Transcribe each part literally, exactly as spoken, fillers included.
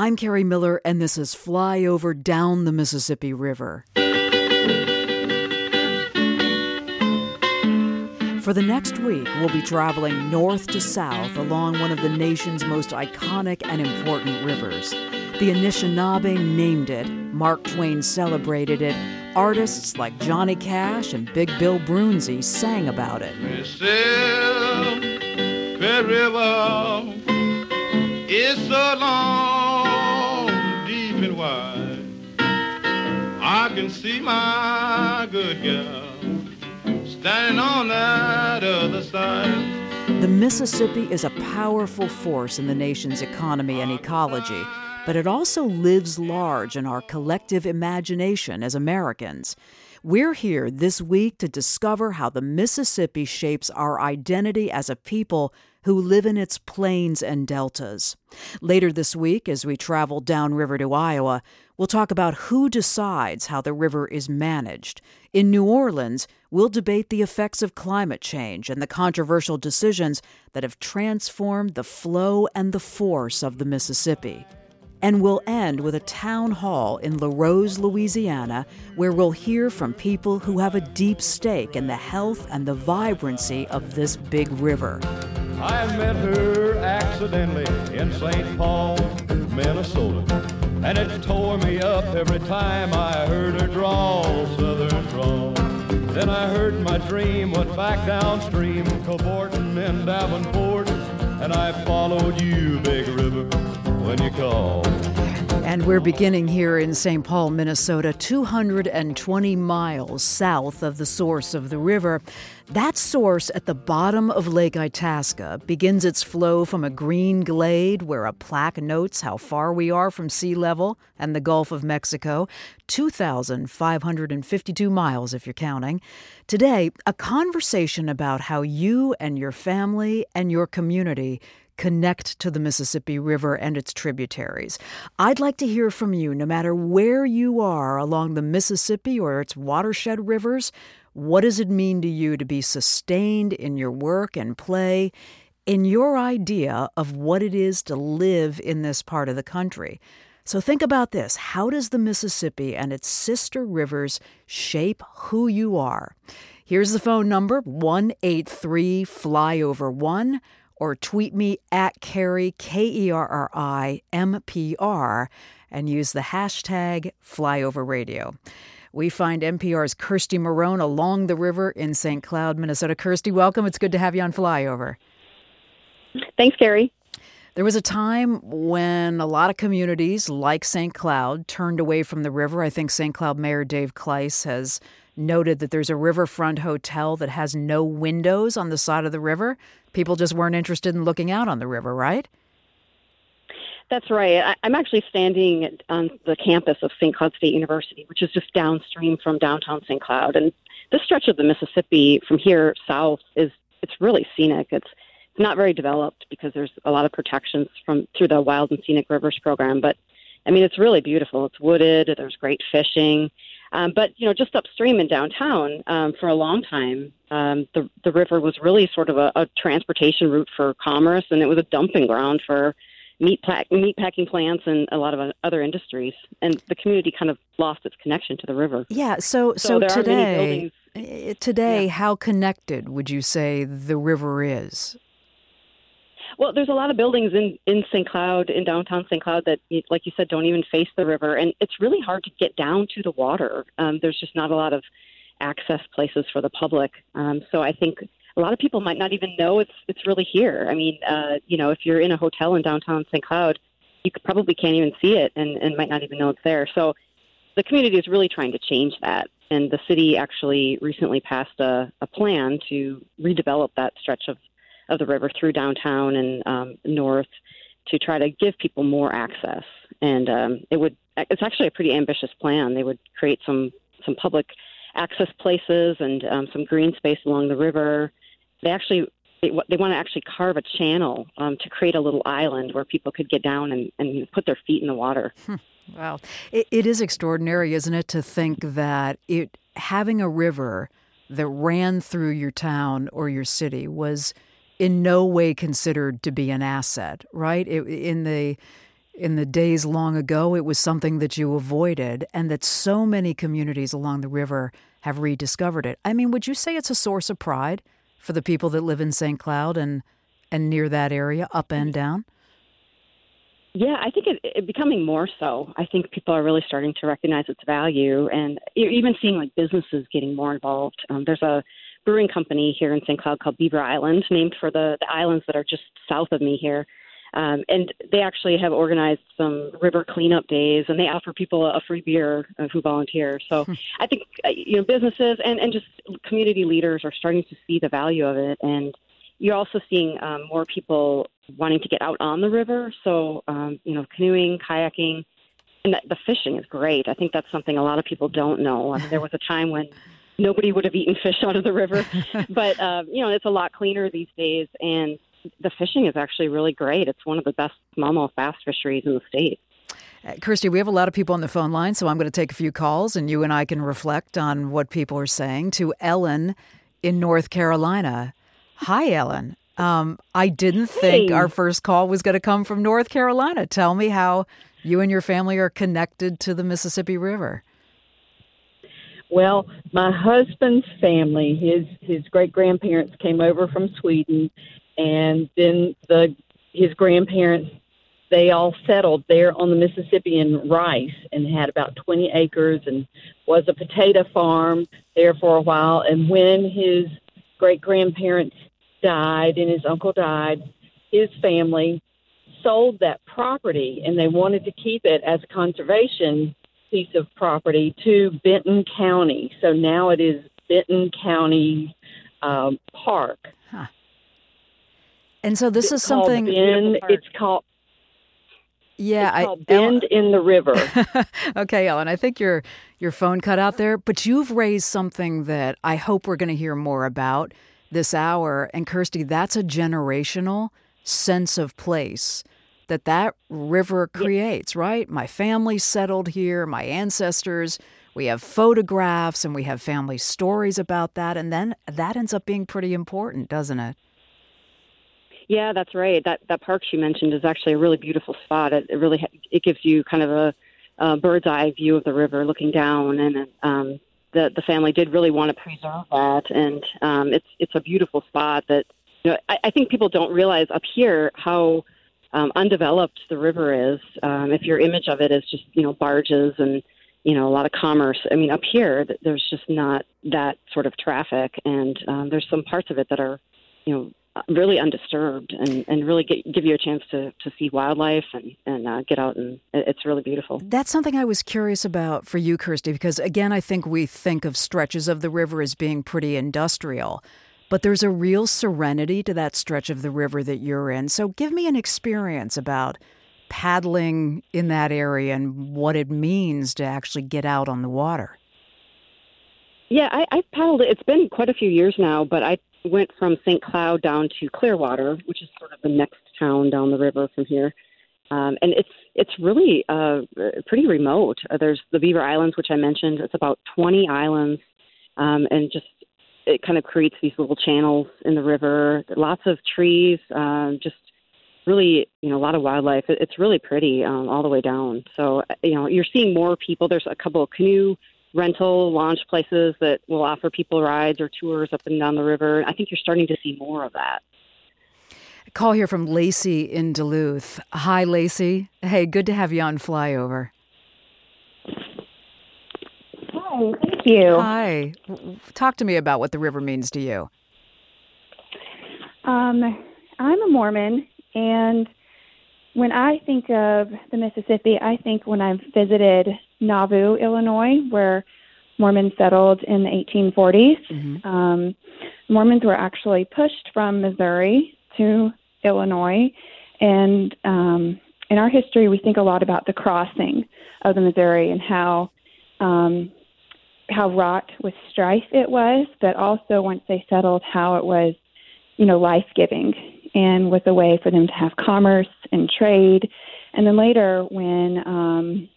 I'm Carrie Miller, and this is Flyover Down the Mississippi River. For the next week, we'll be traveling north to south along one of the nation's most iconic and important rivers. The Anishinaabe named it, Mark Twain celebrated it, artists like Johnny Cash and Big Bill Broonzy sang about it. Mississippi River is so long, deep and wide. I can see my good girl standing on that other side. The Mississippi is a powerful force in the nation's economy and ecology, but it also lives large in our collective imagination as Americans. We're here this week to discover how the Mississippi shapes our identity as a people who live in its plains and deltas. Later this week, as we travel downriver to Iowa, we'll talk about who decides how the river is managed. In New Orleans, we'll debate the effects of climate change and the controversial decisions that have transformed the flow and the force of the Mississippi. And we'll end with a town hall in La Rose, Louisiana, where we'll hear from people who have a deep stake in the health and the vibrancy of this big river. I met her accidentally in Saint Paul, Minnesota. And it tore me up every time I heard her drawl, southern drawl. Then I heard my dream went back downstream, Cavortin and Davenport. And I followed you, Big River, when you called. And we're beginning here in Saint Paul, Minnesota, two hundred twenty miles south of the source of the river. That source at the bottom of Lake Itasca begins its flow from a green glade where a plaque notes how far we are from sea level and the Gulf of Mexico, two thousand five hundred fifty-two miles if you're counting. Today, a conversation about how you and your family and your community connect to the Mississippi River and its tributaries. I'd like to hear from you, no matter where you are along the Mississippi or its watershed rivers. What does it mean to you to be sustained in your work and play, in your idea of what it is to live in this part of the country? So think about this. How does the Mississippi and its sister rivers shape who you are? Here's the phone number, one eight three flyover one. Or tweet me at Kerry, K E R R I M P R, and use the hashtag FlyoverRadio. We find N P R's Kirsty Marone along the river in Saint Cloud, Minnesota. Kirsty, welcome. It's good to have you on Flyover. Thanks, Kerry. There was a time when a lot of communities like Saint Cloud turned away from the river. I think Saint Cloud Mayor Dave Kleiss has noted that there's a riverfront hotel that has no windows on the side of the river. People just weren't interested in looking out on the river, right? That's right. I, I'm actually standing on the campus of Saint Cloud State University, which is just downstream from downtown Saint Cloud. And this stretch of the Mississippi from here south is it's really scenic. It's not very developed because there's a lot of protections from through the Wild and Scenic Rivers Program. But, I mean, it's really beautiful. It's wooded. There's great fishing. Um, but, you know, just upstream in downtown, um, for a long time, um, the the river was really sort of a, a transportation route for commerce, and it was a dumping ground for meat pack, meat packing plants and a lot of other industries. And the community kind of lost its connection to the river. Yeah, so so, so there today, are many buildings. Today, yeah. How connected would you say the river is? Well, there's a lot of buildings in, in Saint Cloud, in downtown Saint Cloud that, like you said, don't even face the river. And it's really hard to get down to the water. Um, there's just not a lot of access places for the public. Um, so I think a lot of people might not even know it's it's really here. I mean, uh, you know, if you're in a hotel in downtown Saint Cloud, you could, probably can't even see it and, and might not even know it's there. So the community is really trying to change that. And the city actually recently passed a, a plan to redevelop that stretch of of the river through downtown and um, north to try to give people more access. And um, it would it's actually a pretty ambitious plan. They would create some, some public access places and um, some green space along the river. They actually they, they want to actually carve a channel um, to create a little island where people could get down and, and put their feet in the water. Hmm. Wow. It, it is extraordinary, isn't it, to think that it having a river that ran through your town or your city was in no way considered to be an asset, right? It, in the in the days long ago, it was something that you avoided, and that so many communities along the river have rediscovered it. I mean, would you say it's a source of pride for the people that live in Saint Cloud and, and near that area, up and down? Yeah, I think it, it becoming more so. I think people are really starting to recognize its value, and you're even seeing like businesses getting more involved. Um, there's a brewing company here in Saint Cloud called Beaver Island, named for the, the islands that are just south of me here. Um, and they actually have organized some river cleanup days, and they offer people a free beer uh, who volunteer. So I think, you know, businesses and, and just community leaders are starting to see the value of it. And you're also seeing um, more people wanting to get out on the river. So, um, you know, canoeing, kayaking, and that, the fishing is great. I think that's something a lot of people don't know. I mean, there was a time when nobody would have eaten fish out of the river, but, uh, you know, it's a lot cleaner these days, and the fishing is actually really great. It's one of the best smallmouth bass fisheries in the state. Uh, Kirsty, we have a lot of people on the phone line, so I'm going to take a few calls, and you and I can reflect on what people are saying. To Ellen in North Carolina. Hi, Ellen. Um, I didn't think hey. our first call was going to come from North Carolina. Tell me how you and your family are connected to the Mississippi River. Well, my husband's family, his his great-grandparents came over from Sweden, and then the his grandparents, they all settled there on the Mississippi in rice and had about twenty acres and was a potato farm there for a while. And when his great-grandparents died and his uncle died, his family sold that property, and they wanted to keep it as a conservation piece of property to Benton County. So now it is Benton County um, Park. Huh. And so this it's is something Bend, it's called. Yeah, it's I, called Bend Ellen, in the River. Okay, Ellen, I think your your phone cut out there, but you've raised something that I hope we're going to hear more about this hour. And Kirsty, that's a generational sense of place that that river creates, yeah. right? My family settled here, my ancestors. We have photographs and we have family stories about that, and then that ends up being pretty important, doesn't it? Yeah, that's right. That that park she mentioned is actually a really beautiful spot. It, it really ha- it gives you kind of a, a bird's eye view of the river, looking down, and um, the the family did really want to preserve that, and um, it's it's a beautiful spot that, you know, I, I think people don't realize up here how um, undeveloped the river is. Um, if your image of it is just, you know, barges and, you know, a lot of commerce. I mean, up here there's just not that sort of traffic, and um, there's some parts of it that are, you know, really undisturbed, and, and really get, give you a chance to, to see wildlife and, and uh, get out, and it's really beautiful. That's something I was curious about for you, Kirsty, because again, I think we think of stretches of the river as being pretty industrial, but there's a real serenity to that stretch of the river that you're in. So give me an experience about paddling in that area and what it means to actually get out on the water. Yeah, I, I paddled. It's been quite a few years now, but I went from Saint Cloud down to Clearwater, which is sort of the next town down the river from here. Um, and it's it's really uh, pretty remote. Uh, there's the Beaver Islands, which I mentioned. It's about twenty islands, um, and just it kind of creates these little channels in the river. Lots of trees, um, just really, you know, a lot of wildlife. It, it's really pretty um, all the way down. So, you know, you're seeing more people. There's a couple of canoe rental launch places that will offer people rides or tours up and down the river. I think you're starting to see more of that. A call here from Lacey in Duluth. Hi, Lacey. Hey, good to have you on Flyover. Hi, thank you. Hi. Talk to me about what the river means to you. Um, I'm a Mormon, and when I think of the Mississippi, I think when I've visited Nauvoo, Illinois, where Mormons settled in the eighteen forties. Mm-hmm. Um, Mormons were actually pushed from Missouri to Illinois. And um, in our history, we think a lot about the crossing of the Missouri and how um, how wrought with strife it was, but also once they settled, how it was, you know, life-giving, and was a way for them to have commerce and trade. And then later, when um,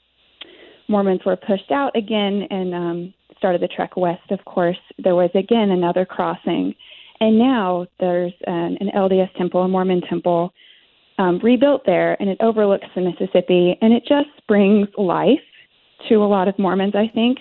Mormons were pushed out again and um, started the trek west, of course, there was again another crossing. And now there's an, an L D S temple, a Mormon temple, um, rebuilt there, and it overlooks the Mississippi, and it just brings life to a lot of Mormons, I think,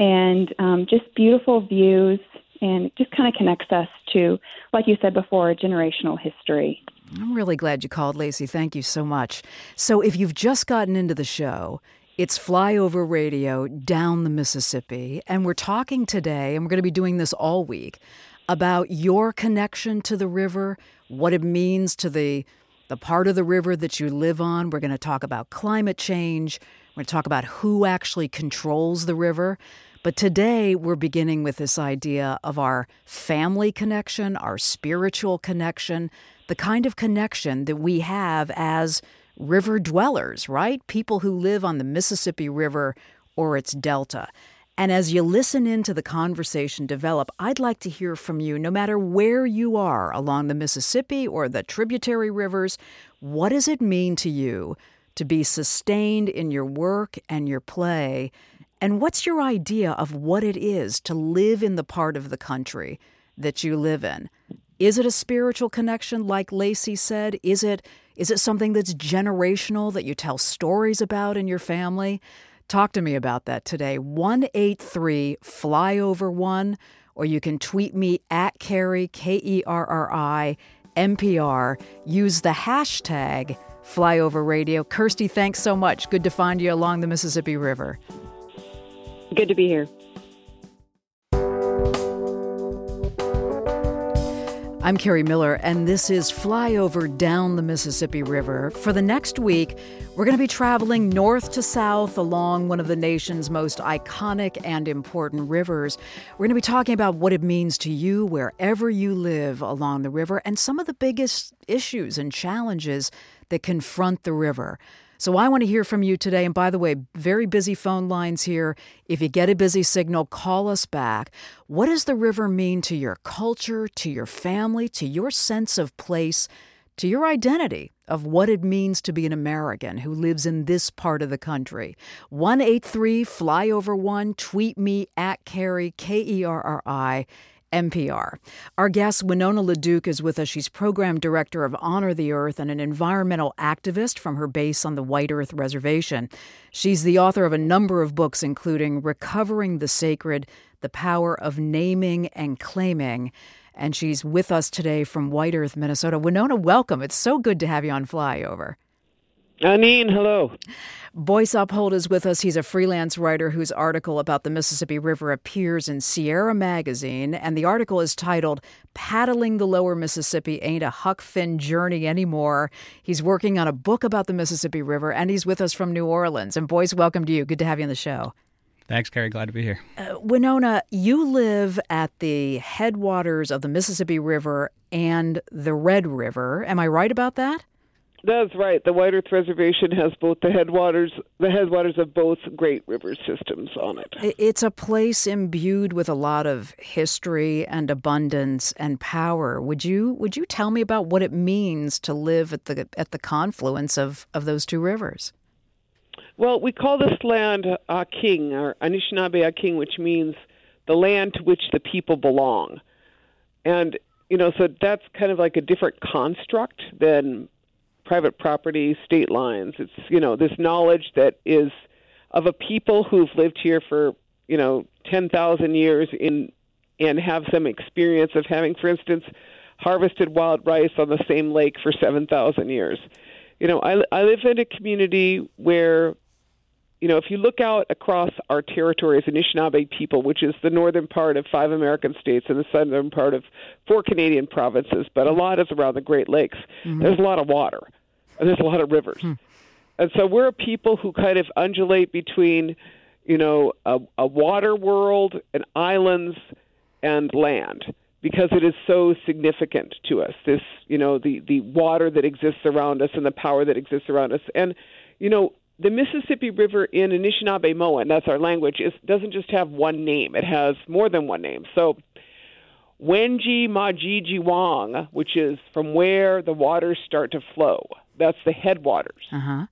and um, just beautiful views, and just kind of connects us to, like you said before, generational history. I'm really glad you called, Lacey. Thank you so much. So if you've just gotten into the show, it's Flyover Radio Down the Mississippi, and we're talking today, and we're going to be doing this all week, about your connection to the river, what it means to the the part of the river that you live on. We're going to talk about climate change. We're going to talk about who actually controls the river. But today we're beginning with this idea of our family connection, our spiritual connection, the kind of connection that we have as river dwellers, right? People who live on the Mississippi River or its delta. And as you listen into the conversation develop, I'd like to hear from you, no matter where you are along the Mississippi or the tributary rivers. What does it mean to you to be sustained in your work and your play? And what's your idea of what it is to live in the part of the country that you live in? Is it a spiritual connection, like Lacey said? Is it is it something that's generational that you tell stories about in your family? Talk to me about that today. one eight three flyover one, or you can tweet me at Carrie, K E R R I, N P R. Use the hashtag FlyoverRadio. Kirsty, thanks so much. Good to find you along the Mississippi River. Good to be here. I'm Carrie Miller, and this is Flyover Down the Mississippi River. For the next week, we're going to be traveling north to south along one of the nation's most iconic and important rivers. We're going to be talking about what it means to you wherever you live along the river and some of the biggest issues and challenges that confront the river. So I want to hear from you today. And by the way, very busy phone lines here. If you get a busy signal, call us back. What does the river mean to your culture, to your family, to your sense of place, to your identity of what it means to be an American who lives in this part of the country? one eight three flyover one, tweet me at Carrie, K E R R I, N P R. Our guest, Winona LaDuke, is with us. She's program director of Honor the Earth and an environmental activist from her base on the White Earth Reservation. She's the author of a number of books, including Recovering the Sacred, The Power of Naming and Claiming. And she's with us today from White Earth, Minnesota. Winona, welcome. It's so good to have you on Flyover. I mean, hello. Boyce Upholt is with us. He's a freelance writer whose article about the Mississippi River appears in Sierra Magazine, and the article is titled Paddling the Lower Mississippi Ain't a Huck Finn Journey Anymore. He's working on a book about the Mississippi River, and he's with us from New Orleans. And Boyce, welcome to you. Good to have you on the show. Thanks, Carrie. Glad to be here. Uh, Winona, you live at the headwaters of the Mississippi River and the Red River. Am I right about that? That's right. The White Earth Reservation has both the headwaters, the headwaters of both great river systems on it. It's a place imbued with a lot of history and abundance and power. Would you would you tell me about what it means to live at the at the confluence of, of those two rivers? Well, we call this land Akiing, or Anishinaabe Akiing, which means the land to which the people belong. And, you know, so that's kind of like a different construct than private property, state lines. It's, you know, this knowledge that is of a people who've lived here for, you know, ten thousand years in and have some experience of having, for instance, harvested wild rice on the same lake for seven thousand years. You know, I, I live in a community where, you know, if you look out across our territories, Anishinaabe people, which is the northern part of five American states and the southern part of four Canadian provinces, but a lot is around the Great Lakes, mm-hmm. There's a lot of water, and there's a lot of rivers. Mm. And so we're a people who kind of undulate between, you know, a, a water world and islands and land, because it is so significant to us, this, you know, the, the water that exists around us and the power that exists around us. And, you know, the Mississippi River in Anishinaabemowin, that's our language, is, doesn't just have one name. It has more than one name. So Wenji Majiji Wang, which is from where the waters start to flow. That's the headwaters uh-huh.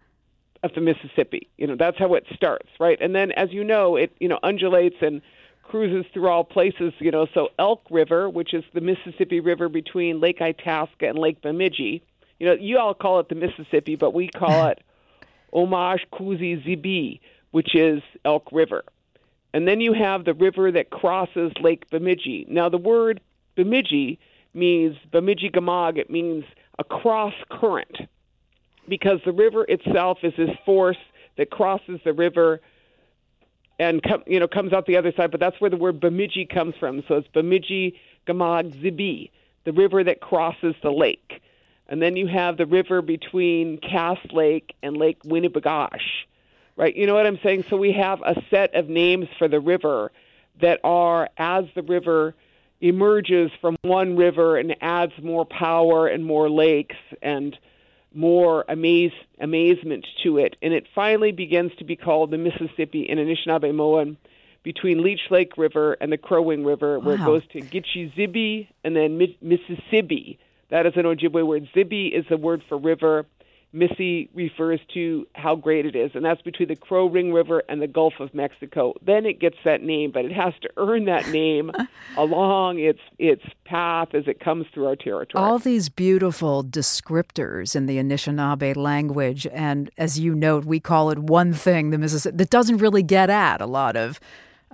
of the Mississippi. You know, that's how it starts, right? And then, as you know, it, you know, undulates and cruises through all places, you know. So Elk River, which is the Mississippi River between Lake Itasca and Lake Bemidji, You know, you all call it the Mississippi, but we call it Omage Kuzi Zibi, which is Elk River. And then you have the river that crosses Lake Bemidji. Now, the word Bemidji means Bemidji Gamag. It means a cross current, because the river itself is this force that crosses the river and com- you know comes out the other side. But that's where the word Bemidji comes from. So it's Bemidji Gamag Zibi, the river that crosses the lake. And then you have the river between Cass Lake and Lake Winnebagoche, right? You know what I'm saying? So we have a set of names for the river that are, as the river emerges from one river and adds more power and more lakes and more amaze, amazement to it. And it finally begins to be called the Mississippi in Anishinaabemowin, between Leech Lake River and the Crow Wing River, where wow. it goes to Gitche Zibi and then Mi- Mississippi. That is an Ojibwe word. Zibi is the word for river. Missi refers to how great it is, and that's between the Crow Wing River and the Gulf of Mexico. Then it gets that name, but it has to earn that name along its its path as it comes through our territory. All these beautiful descriptors in the Anishinaabe language, and as you note, we call it one thing, the Mississippi, that doesn't really get at a lot of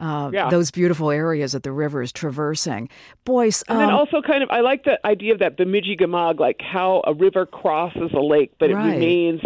Uh, yeah. those beautiful areas that the river is traversing. Boyce, um, and then also kind of, I like the idea of that Bemidji Gamag, like how a river crosses a lake, but right. it remains,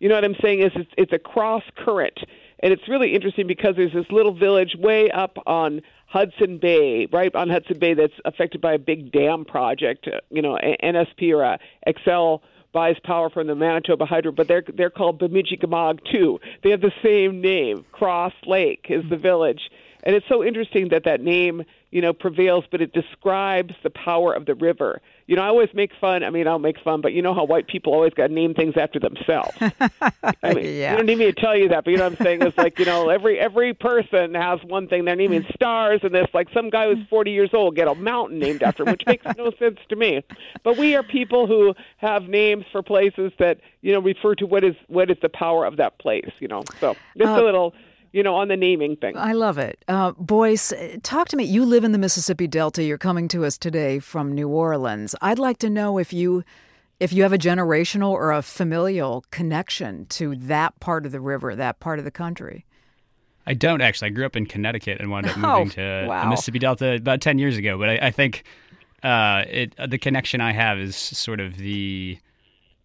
you know what I'm saying, is it's, it's a cross current. And it's really interesting because there's this little village way up on Hudson Bay, right on Hudson Bay, that's affected by a big dam project. You know, N S P or uh, Xcel buys power from the Manitoba Hydro, but they're they're called Bemidji Gamag too. They have the same name. Cross Lake is the village. And it's so interesting that that name, you know, prevails, but it describes the power of the river. You know, I always make fun. I mean, I'll make fun, but you know how white people always got to name things after themselves. I mean, yeah. You don't need me to tell you that, but you know what I'm saying? It's like, you know, every every person has one thing. They're naming stars, and it's like some guy who's forty years old get a mountain named after him, which makes no sense to me. But we are people who have names for places that, you know, refer to what is what is the power of that place, you know. So just uh, a little... you know, on the naming thing. I love it. Uh, Boyce, talk to me. You live in the Mississippi Delta. You're coming to us today from New Orleans. I'd like to know if you if you have a generational or a familial connection to that part of the river, that part of the country. I don't, actually. I grew up in Connecticut and wound up moving oh, to wow. the Mississippi Delta about ten years ago. But I, I think uh, it, the connection I have is sort of the...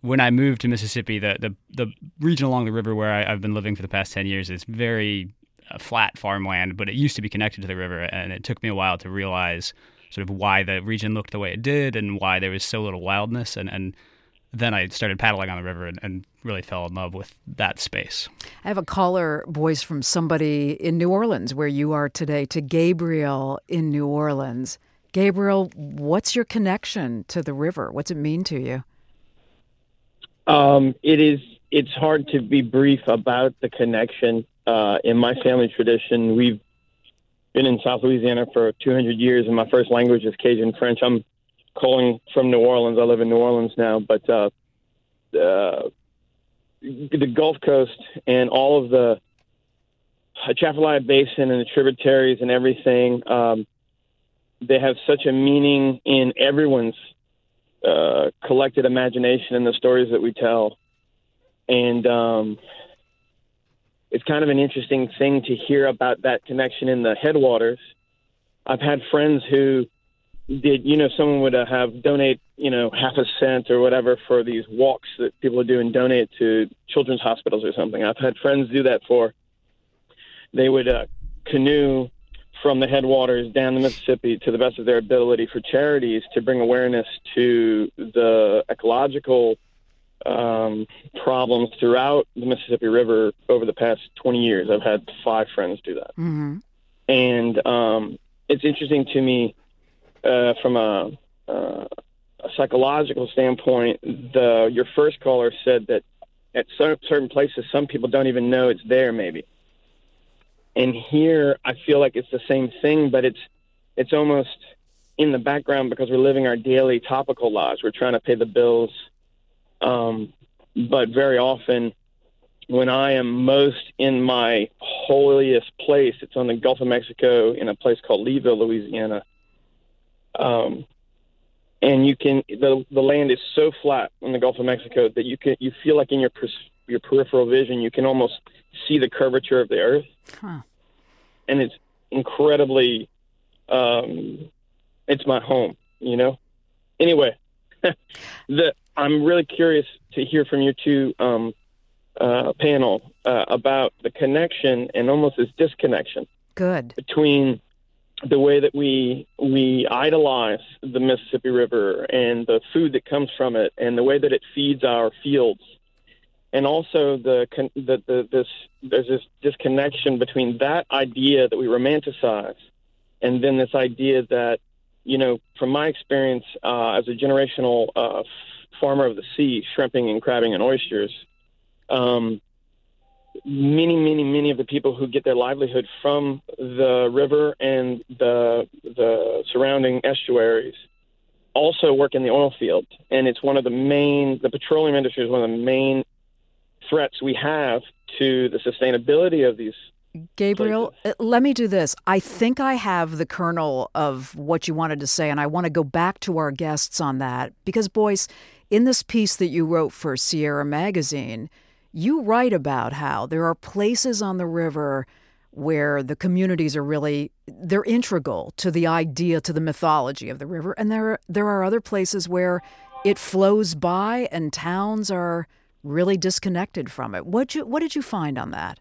When I moved to Mississippi, the, the, the region along the river where I, I've been living for the past ten years is very uh, flat farmland, but it used to be connected to the river, and it took me a while to realize sort of why the region looked the way it did and why there was so little wildness. And, and then I started paddling on the river and, and really fell in love with that space. I have a caller, Boyce, from somebody in New Orleans, where you are today, to Gabriel in New Orleans. Gabriel, what's your connection to the river? What's it mean to you? Um, it is, it's hard to be brief about the connection. Uh, in my family tradition, we've been in South Louisiana for two hundred years, and my first language is Cajun French. I'm calling from New Orleans. I live in New Orleans now, but, uh, uh, the Gulf Coast and all of the Atchafalaya Basin and the tributaries and everything, um, they have such a meaning in everyone's Uh, collected imagination and the stories that we tell. And um, it's kind of an interesting thing to hear about that connection in the headwaters. I've had friends who did, you know, someone would uh, have donate, you know, half a cent or whatever for these walks that people do and donate to children's hospitals or something. I've had friends do that for, they would uh, canoe from the headwaters down the Mississippi to the best of their ability for charities to bring awareness to the ecological um, problems throughout the Mississippi River over the past twenty years. I've had five friends do that. Mm-hmm. And um, it's interesting to me uh, from a, uh, a psychological standpoint, the, your first caller said that at certain places, some people don't even know it's there maybe. And here, I feel like it's the same thing, but it's it's almost in the background because we're living our daily topical lives. We're trying to pay the bills. Um, but very often, when I am most in my holiest place, it's on the Gulf of Mexico in a place called Leeville, Louisiana. Um, and you can the the land is so flat in the Gulf of Mexico that you can you feel like in your your peripheral vision you can almost see the curvature of the earth, huh. and it's incredibly. Um, it's my home, you know. Anyway, the I'm really curious to hear from your two um, uh, panel uh, about the connection and almost this disconnection. Good. Between the way that we we idolize the Mississippi River and the food that comes from it, and the way that it feeds our fields, and also the the, the this there's this disconnection between that idea that we romanticize, and then this idea that, you know, from my experience uh, as a generational uh, f- farmer of the sea, shrimping and crabbing and oysters, um, many, many, many of the people who get their livelihood from the river and the the surrounding estuaries also work in the oil field. And it's one of the main, the petroleum industry is one of the main threats we have to the sustainability of these. Gabriel, let me do this. I think I have the kernel of what you wanted to say, and I want to go back to our guests on that. Because, Boyce, in this piece that you wrote for Sierra Magazine, you write about how there are places on the river where the communities are really, they're integral to the idea, to the mythology of the river. And there, there are other places where it flows by and towns are really disconnected from it. What you, what did you find on that?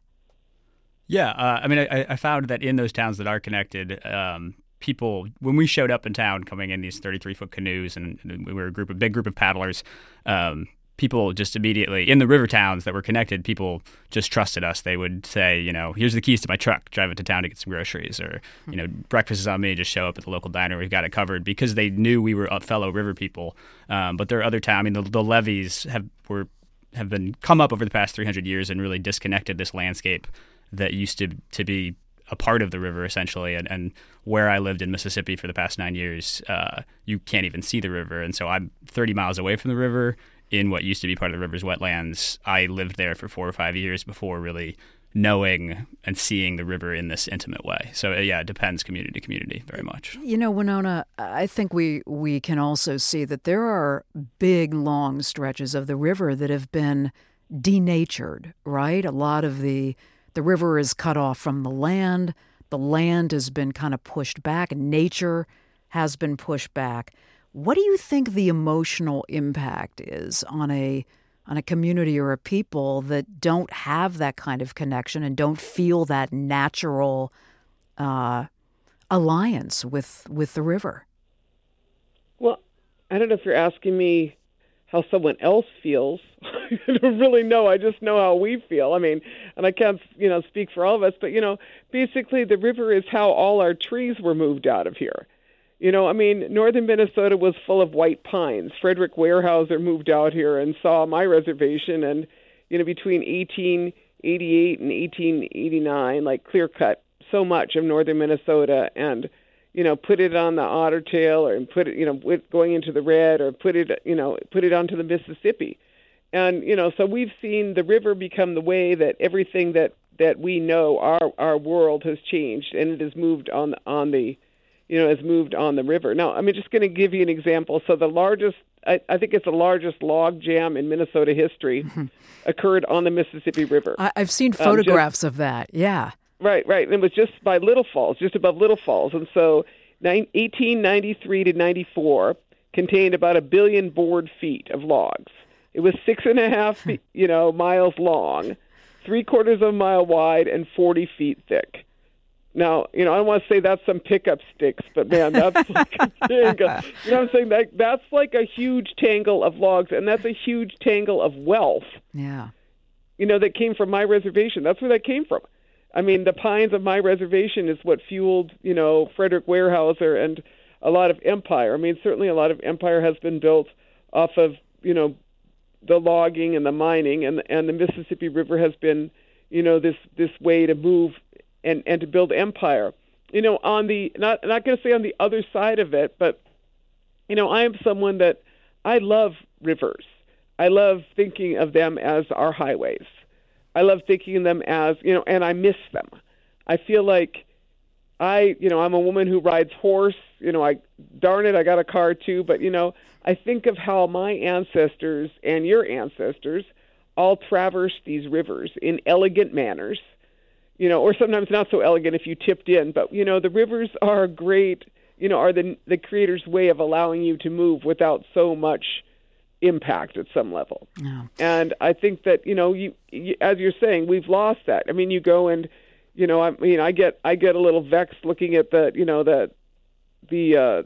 Yeah, uh, I mean, I, I found that in those towns that are connected, um, people, when we showed up in town coming in these thirty-three foot canoes, and, and we were a group, a big group of paddlers, um, people just immediately, in the river towns that were connected, people just trusted us. They would say, you know, here's the keys to my truck, drive it to town to get some groceries, or, you know, breakfast is on me, just show up at the local diner, we've got it covered, because they knew we were fellow river people. Um, but there are other towns, I mean, the, the levees have, were, have been come up over the past three hundred years and really disconnected this landscape that used to to be a part of the river, essentially. And, and where I lived in Mississippi for the past nine years, uh, you can't even see the river. And so I'm thirty miles away from the river in what used to be part of the river's wetlands. I lived there for four or five years before really knowing and seeing the river in this intimate way. So, yeah, it depends community to community very much. You know, Winona, I think we, we can also see that there are big, long stretches of the river that have been denatured, right? A lot of the... The river is cut off from the land. The land has been kind of pushed back. Nature has been pushed back. What do you think the emotional impact is on a on a community or a people that don't have that kind of connection and don't feel that natural uh, alliance with with the river? Well, I don't know if you're asking me how someone else feels. I don't really know. I just know how we feel. I mean, and I can't, you know, speak for all of us, but, you know, basically the river is how all our trees were moved out of here. You know, I mean, northern Minnesota was full of white pines. Frederick Weyerhaeuser moved out here and saw my reservation, and, you know, between eighteen eighty-eight and eighteen eighty-nine, like, clear cut so much of northern Minnesota, and you know, put it on the otter tail, or put it, you know, going into the red, or put it, you know, put it onto the Mississippi. And, you know, so we've seen the river become the way that everything that, that we know, our our world has changed, and it has moved on, on the, you know, has moved on the river. Now, I'm just going to give you an example. So the largest, I, I think it's the largest log jam in Minnesota history occurred on the Mississippi River. I, I've seen photographs um, just, of that, yeah. Right, right. And it was just by Little Falls, just above Little Falls. And so eighteen ninety-three to ninety-four contained about a billion board feet of logs. It was six and a half, you know, miles long, three quarters of a mile wide, and forty feet thick. Now, you know, I don't want to say that's some pickup sticks, but man, that's like a tangle. You know what I'm saying? That, that's like a huge tangle of logs, and that's a huge tangle of wealth. Yeah. You know, that came from my reservation. That's where that came from. I mean, the pines of my reservation is what fueled, you know, Frederick Weyerhaeuser and a lot of empire. I mean, certainly a lot of empire has been built off of, you know, the logging and the mining, and and the Mississippi River has been, you know, this, this way to move and, and to build empire. You know, on the, not I'm not going to say on the other side of it, but, you know, I am someone that I love rivers. I love thinking of them as our highways. I love thinking of them as, you know, and I miss them. I feel like I, you know, I'm a woman who rides horse. You know, I, darn it, I got a car too. But, you know, I think of how my ancestors and your ancestors all traversed these rivers in elegant manners, you know, or sometimes not so elegant if you tipped in. But, you know, the rivers are great, you know, are the, the Creator's way of allowing you to move without so much impact at some level. Yeah. And I think that, you know, you, you, as you're saying, we've lost that. I mean, you go and, you know, I mean, I get I get a little vexed looking at the, you know, the the uh,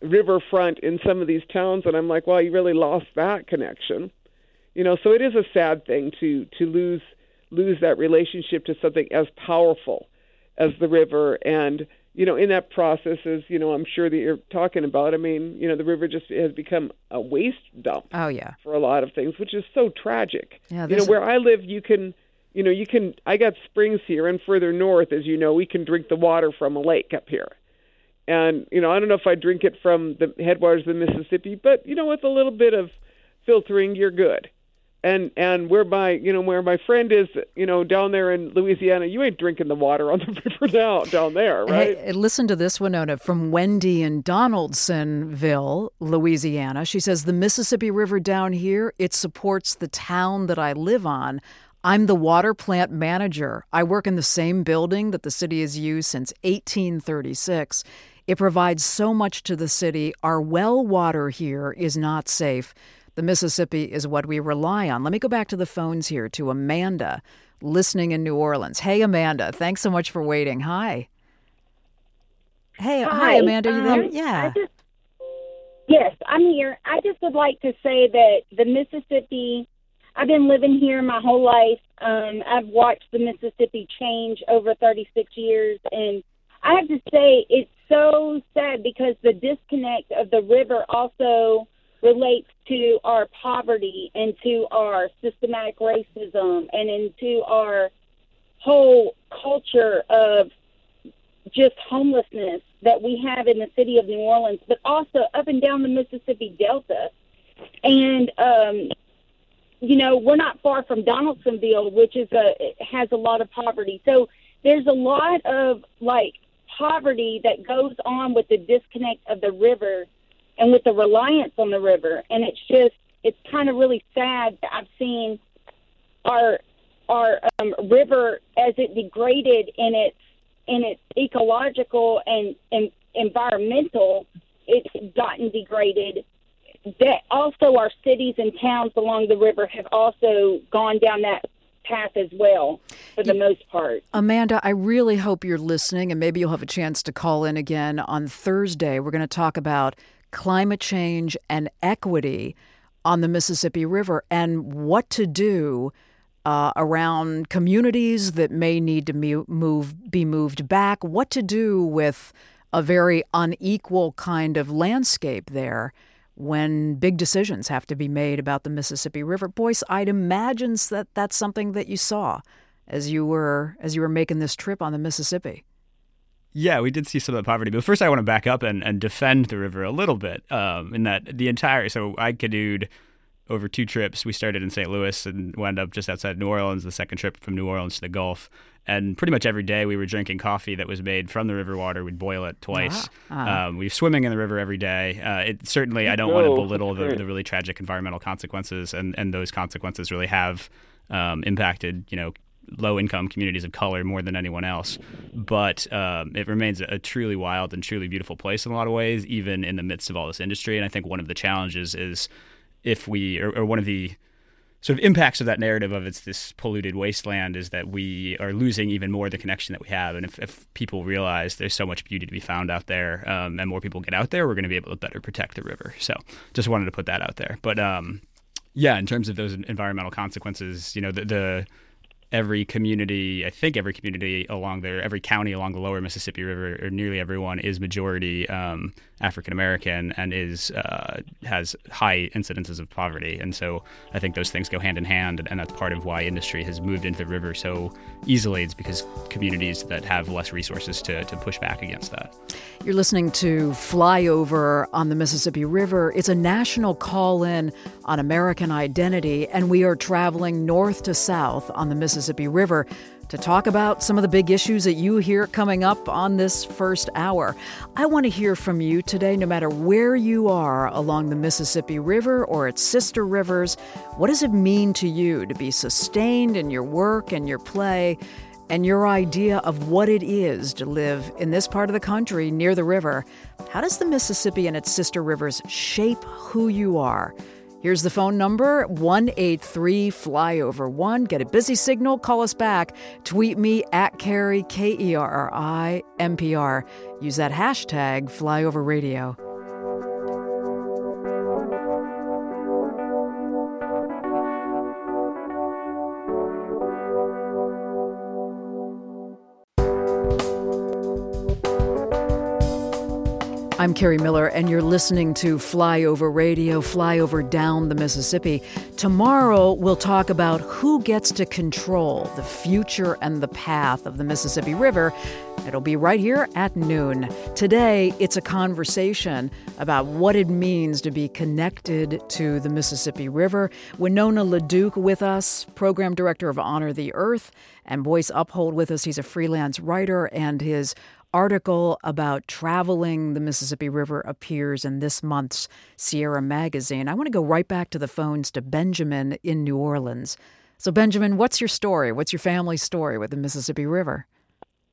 riverfront in some of these towns, and I'm like, well, you really lost that connection, you know. So it is a sad thing to to lose lose that relationship to something as powerful as the river, and you know, in that process, as you know, I'm sure that you're talking about. I mean, you know, the river just has become a waste dump. Oh yeah, for a lot of things, which is so tragic. Yeah, you know, where I live, you can. You know, you can, I got springs here, and further north, as you know, we can drink the water from a lake up here. And, you know, I don't know if I drink it from the headwaters of the Mississippi, but, you know, with a little bit of filtering, you're good. And and where my, you know, where my friend is, you know, down there in Louisiana, you ain't drinking the water on the river now down there, right? Hey, listen to this, Winona, from Wendy in Donaldsonville, Louisiana. She says, the Mississippi River down here, it supports the town that I live on. I'm the water plant manager. I work in the same building that the city has used since eighteen thirty-six. It provides so much to the city. Our well water here is not safe. The Mississippi is what we rely on. Let me go back to the phones here to Amanda, listening in New Orleans. Hey, Amanda, thanks so much for waiting. Hi. Hey, hi, hi Amanda. Are you there? Um, yeah. I just, yes, I'm here. I just would like to say that the Mississippi... I've been living here my whole life. Um, I've watched the Mississippi change over thirty-six years. And I have to say it's so sad because the disconnect of the river also relates to our poverty and to our systematic racism and into our whole culture of just homelessness that we have in the city of New Orleans, but also up and down the Mississippi Delta. And, um, you know, we're not far from Donaldsonville, which is a has a lot of poverty. So there's a lot of, like, poverty that goes on with the disconnect of the river and with the reliance on the river. And it's just, it's kind of really sad that I've seen our our um, river as it degraded in its in its ecological and, and environmental, it's gotten degraded. That also our cities and towns along the river have also gone down that path as well, for the most part. Amanda, I really hope you're listening, and maybe you'll have a chance to call in again on Thursday. We're going to talk about climate change and equity on the Mississippi River and what to do uh, around communities that may need to move, be moved back, what to do with a very unequal kind of landscape there when big decisions have to be made about the Mississippi River. Boyce, I'd imagine that that's something that you saw as you were as you were making this trip on the Mississippi. Yeah, we did see some of the poverty. But first I want to back up and, and defend the river a little bit um, in that the entire... So I canoed over two trips. We started in Saint Louis and wound up just outside New Orleans, the second trip from New Orleans to the Gulf. And pretty much every day we were drinking coffee that was made from the river water. We'd boil it twice. Ah, ah. Um, we were swimming in the river every day. Uh, it certainly, I don't no, want to belittle the, the really tragic environmental consequences, and, and those consequences really have um, impacted, you know, low-income communities of color more than anyone else. But um, it remains a truly wild and truly beautiful place in a lot of ways, even in the midst of all this industry. And I think one of the challenges is if we, or, or one of the sort of impacts of that narrative of it's this polluted wasteland is that we are losing even more the connection that we have. And if, if people realize there's so much beauty to be found out there um, and more people get out there, we're going to be able to better protect the river. So just wanted to put that out there. But um, yeah, in terms of those environmental consequences, you know, the, the every community, I think every community along there, every county along the lower Mississippi River, or nearly everyone, is majority um, African-American and is uh, has high incidences of poverty. And so I think those things go hand in hand, and that's part of why industry has moved into the river so easily. It's because communities that have less resources to, to push back against that. You're listening to Flyover on the Mississippi River. It's a national call-in on American identity, and we are traveling north to south on the Mississippi Mississippi River to talk about some of the big issues that you hear coming up on this first hour. I want to hear from you today, no matter where you are along the Mississippi River or its sister rivers. What does it mean to you to be sustained in your work and your play and your idea of what it is to live in this part of the country near the river? How does the Mississippi and its sister rivers shape who you are? Here's the phone number, one eight three flyover one. Get a busy signal, call us back. Tweet me at Kerry, K E R R I, M P R. Use that hashtag flyoverradio. I'm Carrie Miller, and you're listening to Flyover Radio, Flyover Down the Mississippi. Tomorrow, we'll talk about who gets to control the future and the path of the Mississippi River. It'll be right here at noon. Today, it's a conversation about what it means to be connected to the Mississippi River. Winona LaDuke with us, program director of Honor the Earth, and Boyce Upholt with us. He's a freelance writer, and his article about traveling the Mississippi River appears in this month's Sierra Magazine. I want to go right back to the phones to Benjamin in New Orleans. So, Benjamin, what's your story? What's your family's story with the Mississippi River?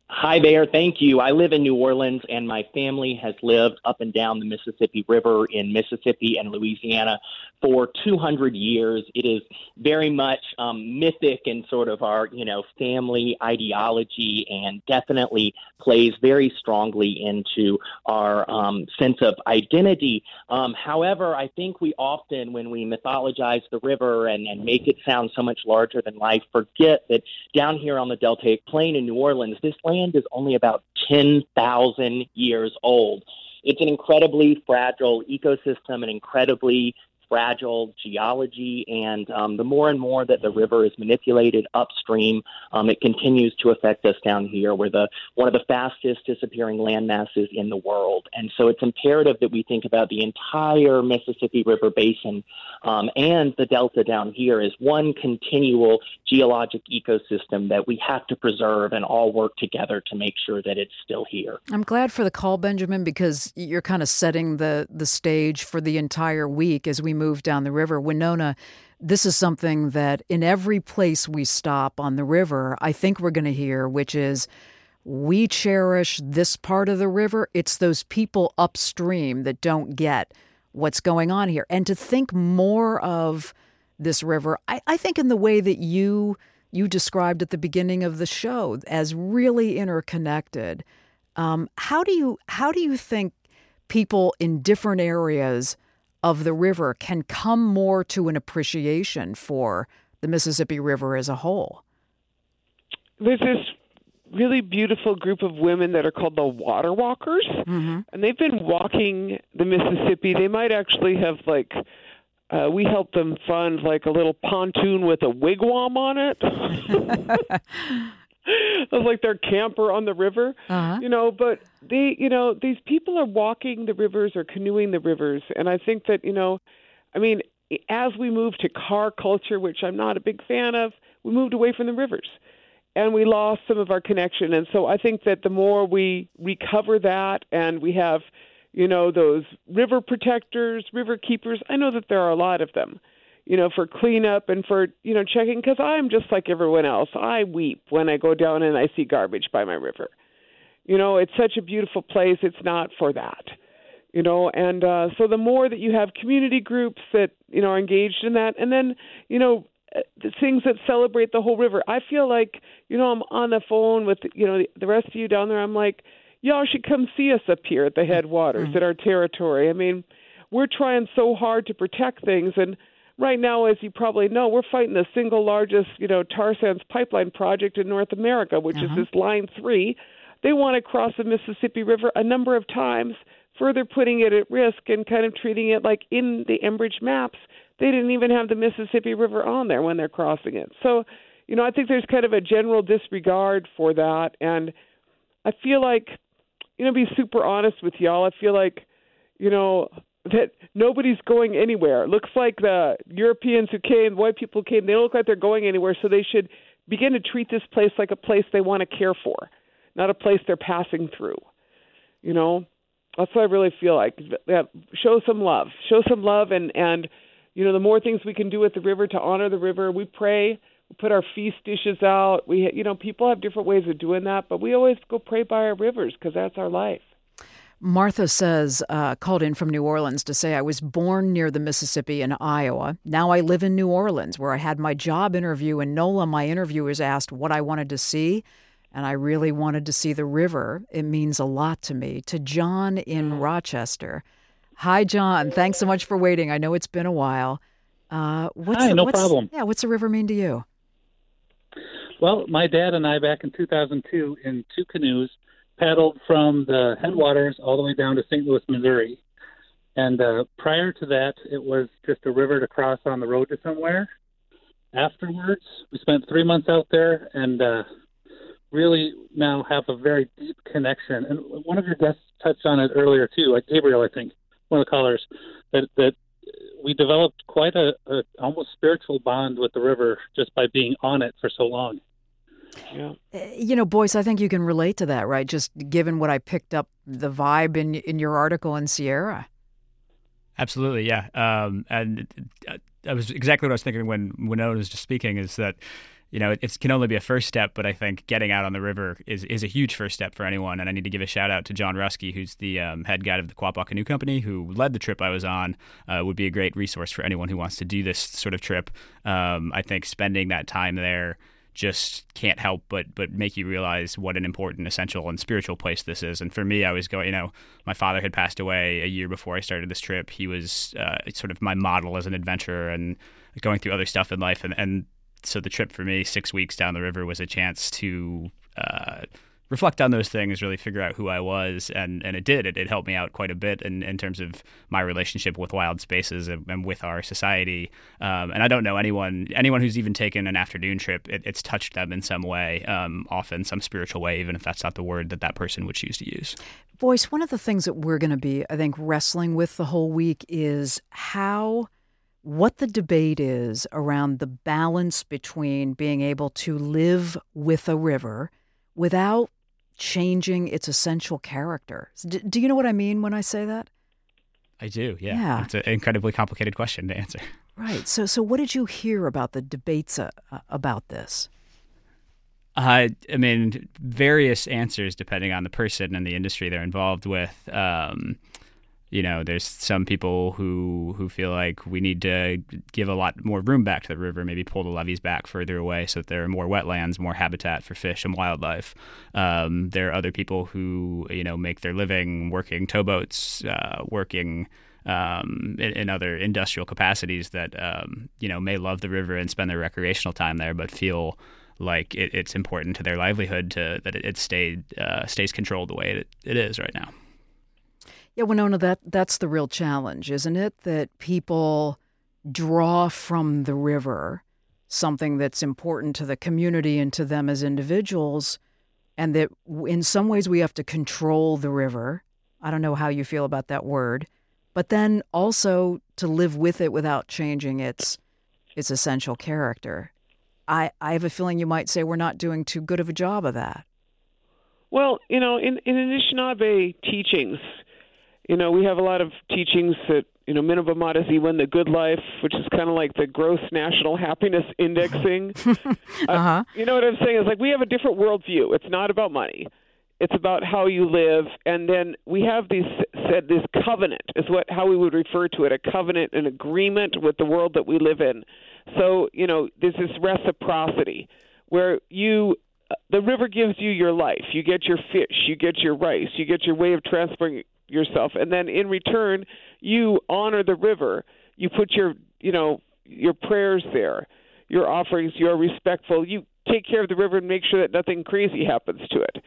Hi there. Thank you. I live in New Orleans, and my family has lived up and down the Mississippi River in Mississippi and Louisiana for two hundred years. It is very much um, mythic in sort of our, you know, family ideology, and definitely plays very strongly into our um, sense of identity. Um, however, I think we often, when we mythologize the river and, and make it sound so much larger than life, forget that down here on the Deltaic Plain in New Orleans, this land is only about ten thousand years old. It's an incredibly fragile ecosystem, an incredibly fragile geology, and um, the more and more that the river is manipulated upstream, um, it continues to affect us down here. We're the one of the fastest disappearing land masses in the world, and so it's imperative that we think about the entire Mississippi River Basin um, and the Delta down here as one continual geologic ecosystem that we have to preserve and all work together to make sure that it's still here. I'm glad for the call, Benjamin, because you're kind of setting the, the stage for the entire week as we move down the river. Winona, this is something that in every place we stop on the river, I think we're going to hear, which is we cherish this part of the river. It's those people upstream that don't get what's going on here. And to think more of this river, I, I think in the way that you you described at the beginning of the show, as really interconnected. Um, how do you how do you think people in different areas of the river can come more to an appreciation for the Mississippi River as a whole? There's this really beautiful group of women that are called the Water Walkers, mm-hmm. and they've been walking the Mississippi. They might actually have, like, uh, we helped them fund, like, a little pontoon with a wigwam on it. Of like their camper on the river, uh-huh. you know, but they, you know, these people are walking the rivers or canoeing the rivers. And I think that, you know, I mean, as we move to car culture, which I'm not a big fan of, we moved away from the rivers and we lost some of our connection. And so I think that the more we recover that, and we have, you know, those river protectors, river keepers, I know that there are a lot of them, you know, for cleanup and for, you know, checking, because I'm just like everyone else. I weep when I go down and I see garbage by my river. You know, it's such a beautiful place. It's not for that, you know. And uh, so the more that you have community groups that, you know, are engaged in that, and then, you know, things that celebrate the whole river. I feel like, you know, I'm on the phone with, you know, the rest of you down there. I'm like, y'all should come see us up here at the headwaters, mm-hmm. at our territory. I mean, we're trying so hard to protect things, and right now, as you probably know, we're fighting the single largest, you know, tar sands pipeline project in North America, which uh-huh. is this Line three. They want to cross the Mississippi River a number of times, further putting it at risk and kind of treating it like in the Enbridge maps. They didn't even have the Mississippi River on there when they're crossing it. So, you know, I think there's kind of a general disregard for that. And I feel like, you know, be super honest with y'all, I feel like, you know, that nobody's going anywhere. It looks like the Europeans who came, white people who came, they don't look like they're going anywhere, so they should begin to treat this place like a place they want to care for, not a place they're passing through. You know, that's what I really feel like. Yeah, show some love, show some love. And, and, you know, the more things we can do with the river to honor the river, we pray, we put our feast dishes out. We, you know, people have different ways of doing that, but we always go pray by our rivers because that's our life. Martha says, uh, called in from New Orleans to say, I was born near the Mississippi in Iowa. Now I live in New Orleans, where I had my job interview in NOLA. My interviewers asked what I wanted to see, and I really wanted to see the river. It means a lot to me. To John in Rochester. Hi, John. Thanks so much for waiting. I know it's been a while. Uh, what's Hi, the, no what's, problem. Yeah, what's the river mean to you? Well, my dad and I, back in two thousand two, in two canoes, paddled from the headwaters all the way down to Saint Louis, Missouri. And uh, prior to that, it was just a river to cross on the road to somewhere. Afterwards, we spent three months out there and uh, really now have a very deep connection. And one of your guests touched on it earlier, too, like Gabriel, I think, one of the callers, that, that we developed quite a, a almost spiritual bond with the river just by being on it for so long. Yeah. You know, Boyce, I think you can relate to that, right? Just given what I picked up, the vibe in in your article in Sierra. Absolutely, yeah. Um, and that was exactly what I was thinking when Winona was just speaking, is that, you know, it, it can only be a first step, but I think getting out on the river is, is a huge first step for anyone. And I need to give a shout out to John Rusky, who's the um, head guide of the Quapaw Canoe Company, who led the trip I was on. Uh, would be a great resource for anyone who wants to do this sort of trip. Um, I think spending that time there just can't help but but make you realize what an important, essential, and spiritual place this is. And for me, I was going, you know, my father had passed away a year before I started this trip. He was uh, sort of my model as an adventurer and going through other stuff in life. And, and so the trip for me, six weeks down the river, was a chance to uh, reflect on those things, really figure out who I was. And, and it did. It, it helped me out quite a bit in, in terms of my relationship with wild spaces and, and with our society. Um, and I don't know anyone, anyone who's even taken an afternoon trip, it, it's touched them in some way, um, often some spiritual way, even if that's not the word that that person would choose to use. Boyce, one of the things that we're going to be, I think, wrestling with the whole week is how, what the debate is around the balance between being able to live with a river without changing its essential character. Do, do you know what I mean when I say that? I do, yeah. yeah. It's an incredibly complicated question to answer. Right. So so what did you hear about the debates uh, about this? Uh, I mean, various answers depending on the person and the industry they're involved with. Um, you know, there's some people who, who feel like we need to give a lot more room back to the river, maybe pull the levees back further away so that there are more wetlands, more habitat for fish and wildlife. Um, there are other people who, you know, make their living working towboats, uh, working um, in, in other industrial capacities that, um, you know, may love the river and spend their recreational time there, but feel like it, it's important to their livelihood to that it, it stayed, uh, stays controlled the way it, it is right now. Yeah, Winona, that, that's the real challenge, isn't it? That people draw from the river something that's important to the community and to them as individuals, and that in some ways we have to control the river. I don't know how you feel about that word. But then also to live with it without changing its its essential character. I, I have a feeling you might say we're not doing too good of a job of that. Well, you know, in, in Anishinaabe teachings, you know, we have a lot of teachings that, you know, minimum modesty, win the good life, which is kind of like the gross national happiness indexing. uh-huh. uh, you know what I'm saying? It's like we have a different worldview. It's not about money. It's about how you live. And then we have these said this covenant is what how we would refer to it, a covenant, an agreement with the world that we live in. So, you know, there's this reciprocity where you the river gives you your life. You get your fish. You get your rice. You get your way of transporting yourself, and then in return you honor the river. You put your you know your prayers there, your offerings. You're respectful. You take care of the river and make sure that nothing crazy happens to it,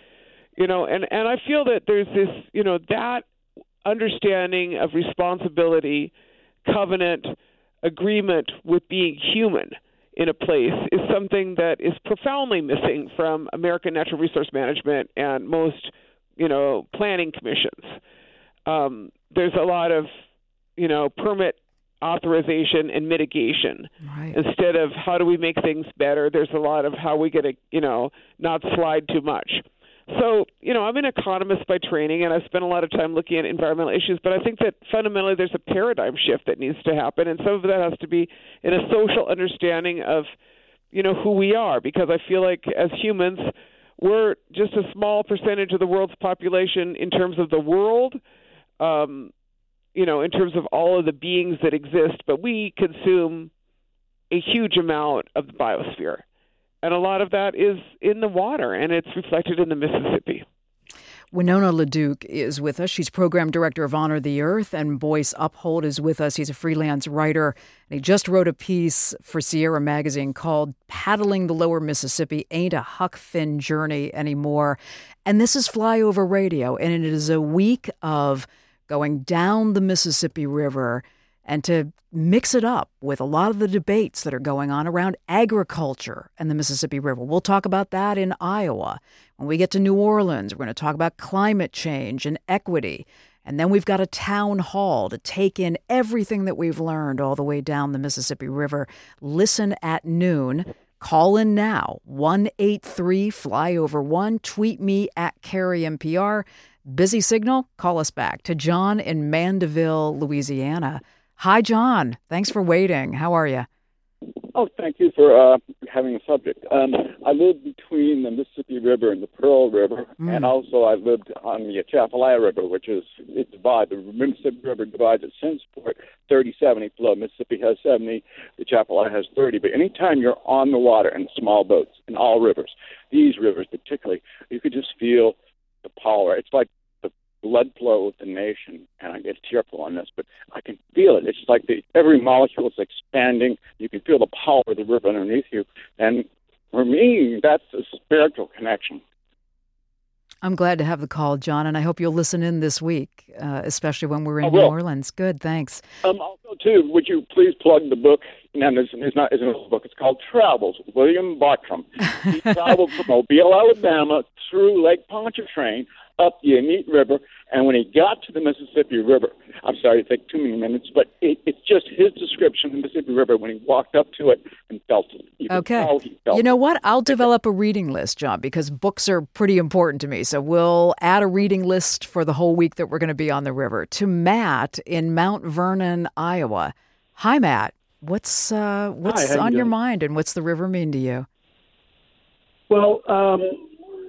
you know and and I feel that there's this you know that understanding of responsibility, covenant, agreement with being human in a place is something that is profoundly missing from American natural resource management and most you know planning commissions. Um, there's a lot of, you know, permit authorization and mitigation. Right. Instead of how do we make things better, there's a lot of how we get to, you know, not slide too much. So, you know, I'm an economist by training, and I've spent a lot of time looking at environmental issues, but I think that fundamentally there's a paradigm shift that needs to happen, and some of that has to be in a social understanding of, you know, who we are, because I feel like as humans, we're just a small percentage of the world's population in terms of the world, um, you know, in terms of all of the beings that exist, but we consume a huge amount of the biosphere. And a lot of that is in the water, and it's reflected in the Mississippi. Winona LaDuke is with us. She's program director of Honor the Earth, and Boyce Upholt is with us. He's a freelance writer, and he just wrote a piece for Sierra Magazine called Paddling the Lower Mississippi Ain't a Huck Finn Journey Anymore. And this is Flyover Radio, and it is a week of going down the Mississippi River and to mix it up with a lot of the debates that are going on around agriculture and the Mississippi River. We'll talk about that in Iowa. When we get to New Orleans, we're going to talk about climate change and equity. And then we've got a town hall to take in everything that we've learned all the way down the Mississippi River. Listen at noon. Call in now, one eight three flyover one. Tweet me at Carrie M P R. Busy signal, call us back to John in Mandeville, Louisiana. Hi, John. Thanks for waiting. How are you? Oh, thank you for uh, having a subject. Um, I live between the Mississippi River and the Pearl River, mm. and also I lived on the Atchafalaya River, which is, it divides, the Mississippi River divides at Simmsport, thirty seventy flow. Mississippi has seventy, the Atchafalaya has thirty. But anytime you're on the water in small boats, in all rivers, these rivers particularly, you could just feel the power. It's like blood flow of the nation, and I get tearful on this, but I can feel it. It's like the, every molecule is expanding. You can feel the power of the river underneath you. And for me, that's a spiritual connection. I'm glad to have the call, John, and I hope you'll listen in this week, uh, especially when we're in New Orleans. Good, thanks. Um, also, too, would you please plug the book? No, it's, it's not it's an old book. It's called Travels, William Bartram. He traveled from Mobile, Alabama, through Lake Pontchartrain, up the Amite River, and when he got to the Mississippi River, I'm sorry to take too many minutes, but it, it's just his description of the Mississippi River when he walked up to it and felt it. You okay. He felt you know what? I'll develop a reading list, John, because books are pretty important to me. So we'll add a reading list for the whole week that we're going to be on the river. To Matt in Mount Vernon, Iowa. Hi, Matt. What's uh, what's Hi, on you your doing? mind, and what's the river mean to you? Well, um,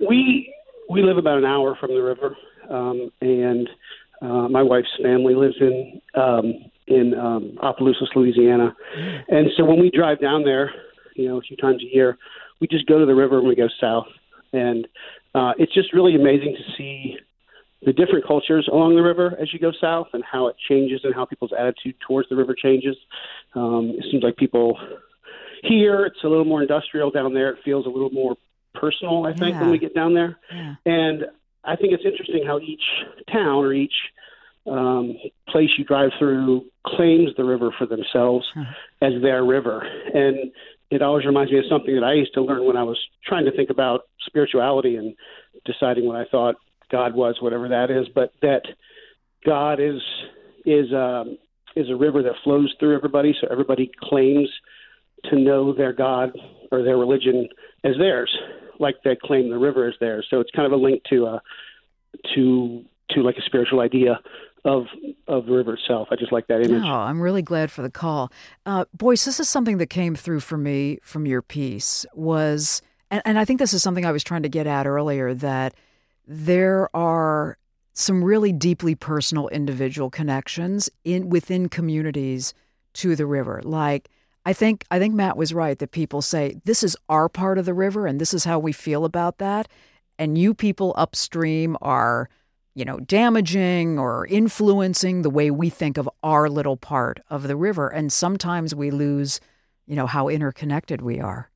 we... We live about an hour from the river, um, and uh, my wife's family lives in um, in um, Opelousas, Louisiana. And so when we drive down there, you know, a few times a year, we just go to the river and we go south. And uh, it's just really amazing to see the different cultures along the river as you go south and how it changes and how people's attitude towards the river changes. Um, it seems like people here, it's a little more industrial down there. It feels a little more personal, I think, yeah. when we get down there. Yeah. And I think it's interesting how each town or each um, place you drive through claims the river for themselves huh. as their river. And it always reminds me of something that I used to learn when I was trying to think about spirituality and deciding what I thought God was, whatever that is, but that God is is um, is a river that flows through everybody, so everybody claims to know their God or their religion as theirs, like they claim the river as theirs. So it's kind of a link to uh, to to like a spiritual idea of of the river itself. I just like that image. Oh, I'm really glad for the call. Uh, Boyce, this is something that came through for me from your piece was, and, and I think this is something I was trying to get at earlier, that there are some really deeply personal individual connections in within communities to the river. Like, I think I think Matt was right that people say, this is our part of the river and this is how we feel about that. And you people upstream are, you know, damaging or influencing the way we think of our little part of the river. And sometimes we lose, you know, how interconnected we are.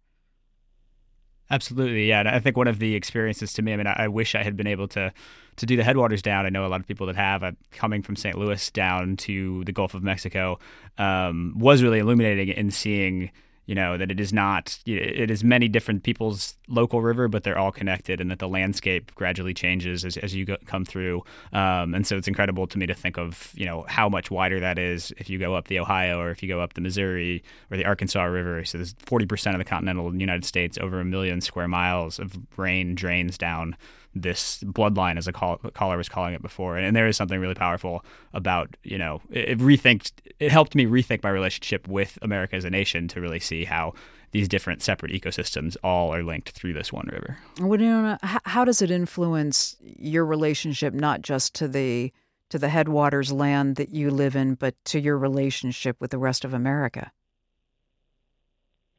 Absolutely. Yeah. And I think one of the experiences to me, I mean, I wish I had been able to to do the headwaters down. I know a lot of people that have. I'm coming from Saint Louis down to the Gulf of Mexico um, was really illuminating in seeing, you know, that it is not, it is many different people's local river, but they're all connected, and that the landscape gradually changes as, as you go, come through. Um, and so it's incredible to me to think of, you know, how much wider that is if you go up the Ohio or if you go up the Missouri or the Arkansas River. So there's forty percent of the continental United States, over a million square miles of rain drains down this bloodline, as a call, caller was calling it before. And, and there is something really powerful about, you know, it, it rethinks, it helped me rethink my relationship with America as a nation to really see how these different separate ecosystems all are linked through this one river. Winona, how does it influence your relationship, not just to the to the headwaters land that you live in, but to your relationship with the rest of America?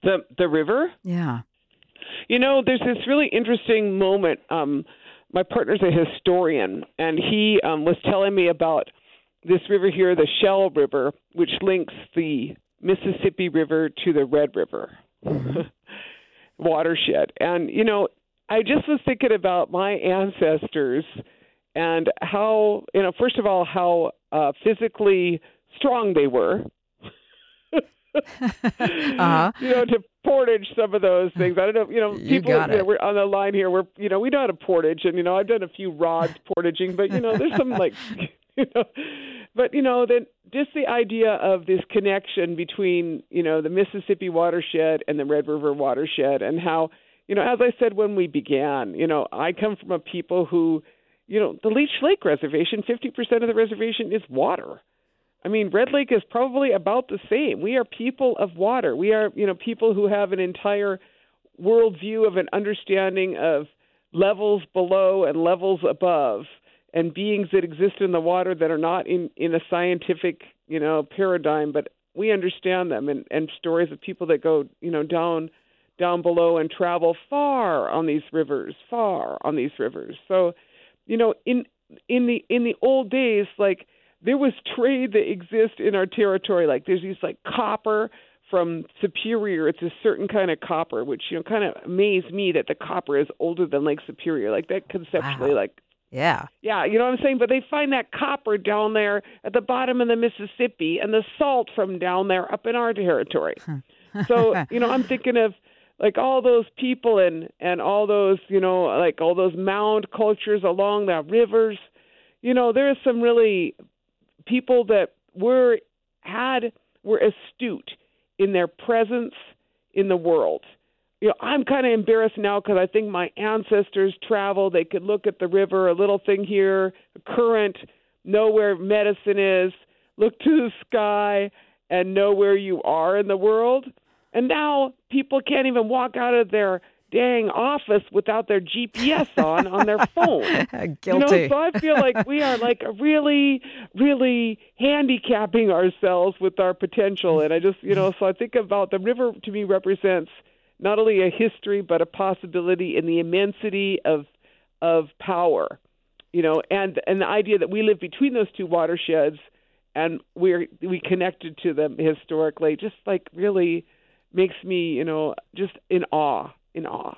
The the river? Yeah. You know, there's this really interesting moment. Um, my partner's a historian, and he um, was telling me about this river here, the Shell River, which links the Mississippi River to the Red River watershed. And, you know, I just was thinking about my ancestors and how, you know, first of all, how uh, physically strong they were. uh-huh. You know, to portage some of those things. I don't know, you know, people you you know, we're on the line here, we're, you know, we know how to portage. And, you know, I've done a few rods portaging, but, you know, there's some like, you know, but, you know, then just the idea of this connection between, you know, the Mississippi watershed and the Red River watershed, and how, you know, as I said when we began, you know, I come from a people who, you know, the Leech Lake Reservation, fifty percent of the reservation is water. I mean, Red Lake is probably about the same. We are people of water. We are, you know, people who have an entire worldview of an understanding of levels below and levels above, and beings that exist in the water that are not in, in a scientific, you know, paradigm, but we understand them, and, and stories of people that go, you know, down down below and travel far on these rivers, far on these rivers. So, you know, in in the in the old days, like, there was trade that exists in our territory. Like, there's these, like, copper from Superior. It's a certain kind of copper, which, you know, kind of amazed me that the copper is older than Lake Superior. Like, that conceptually, wow. like... Yeah. Yeah, you know what I'm saying? But they find that copper down there at the bottom of the Mississippi, and the salt from down there up in our territory. So, you know, I'm thinking of, like, all those people and, and all those, you know, like, all those mound cultures along the rivers. You know, there's some really... people that were had were astute in their presence in the world. You know, I'm kind of embarrassed now because I think my ancestors traveled. They could look at the river, a little thing here, a current, know where medicine is, look to the sky, and know where you are in the world. And now people can't even walk out of their dang office without their G P S on on their phone. Guilty. You know, so I feel like we are like really, really handicapping ourselves with our potential. And I just, you know, so I think about the river to me represents not only a history, but a possibility in the immensity of of power, you know, and, and the idea that we live between those two watersheds and we're we connected to them historically, just like really makes me, you know, just in awe. In awe.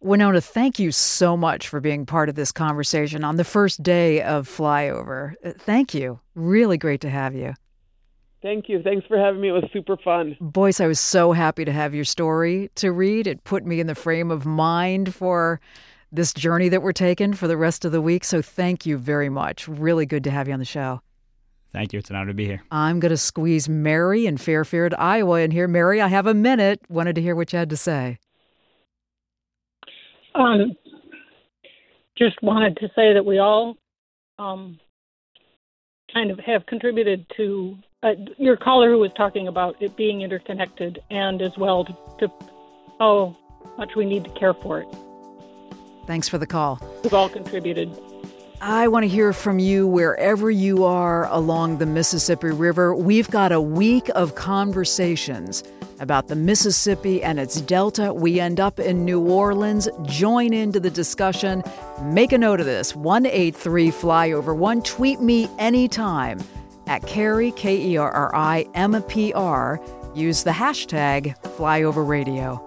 Winona, thank you so much for being part of this conversation on the first day of Flyover. Thank you. Really great to have you. Thank you. Thanks for having me. It was super fun. Boyce, I was so happy to have your story to read. It put me in the frame of mind for this journey that we're taking for the rest of the week. So thank you very much. Really good to have you on the show. Thank you. It's an honor to be here. I'm going to squeeze Mary in Fairfield, Iowa in here. Mary, I have a minute. Wanted to hear what you had to say. Um, just wanted to say that we all um, kind of have contributed to uh, your caller who was talking about it being interconnected, and as well to, to how much we need to care for it. Thanks for the call. We've all contributed. I want to hear from you wherever you are along the Mississippi River. We've got a week of conversations about the Mississippi and its delta. We end up in New Orleans. Join into the discussion. Make a note of this, one eight three flyover one. Tweet me anytime at Kerry, K E R R I M P R. Use the hashtag Flyover Radio.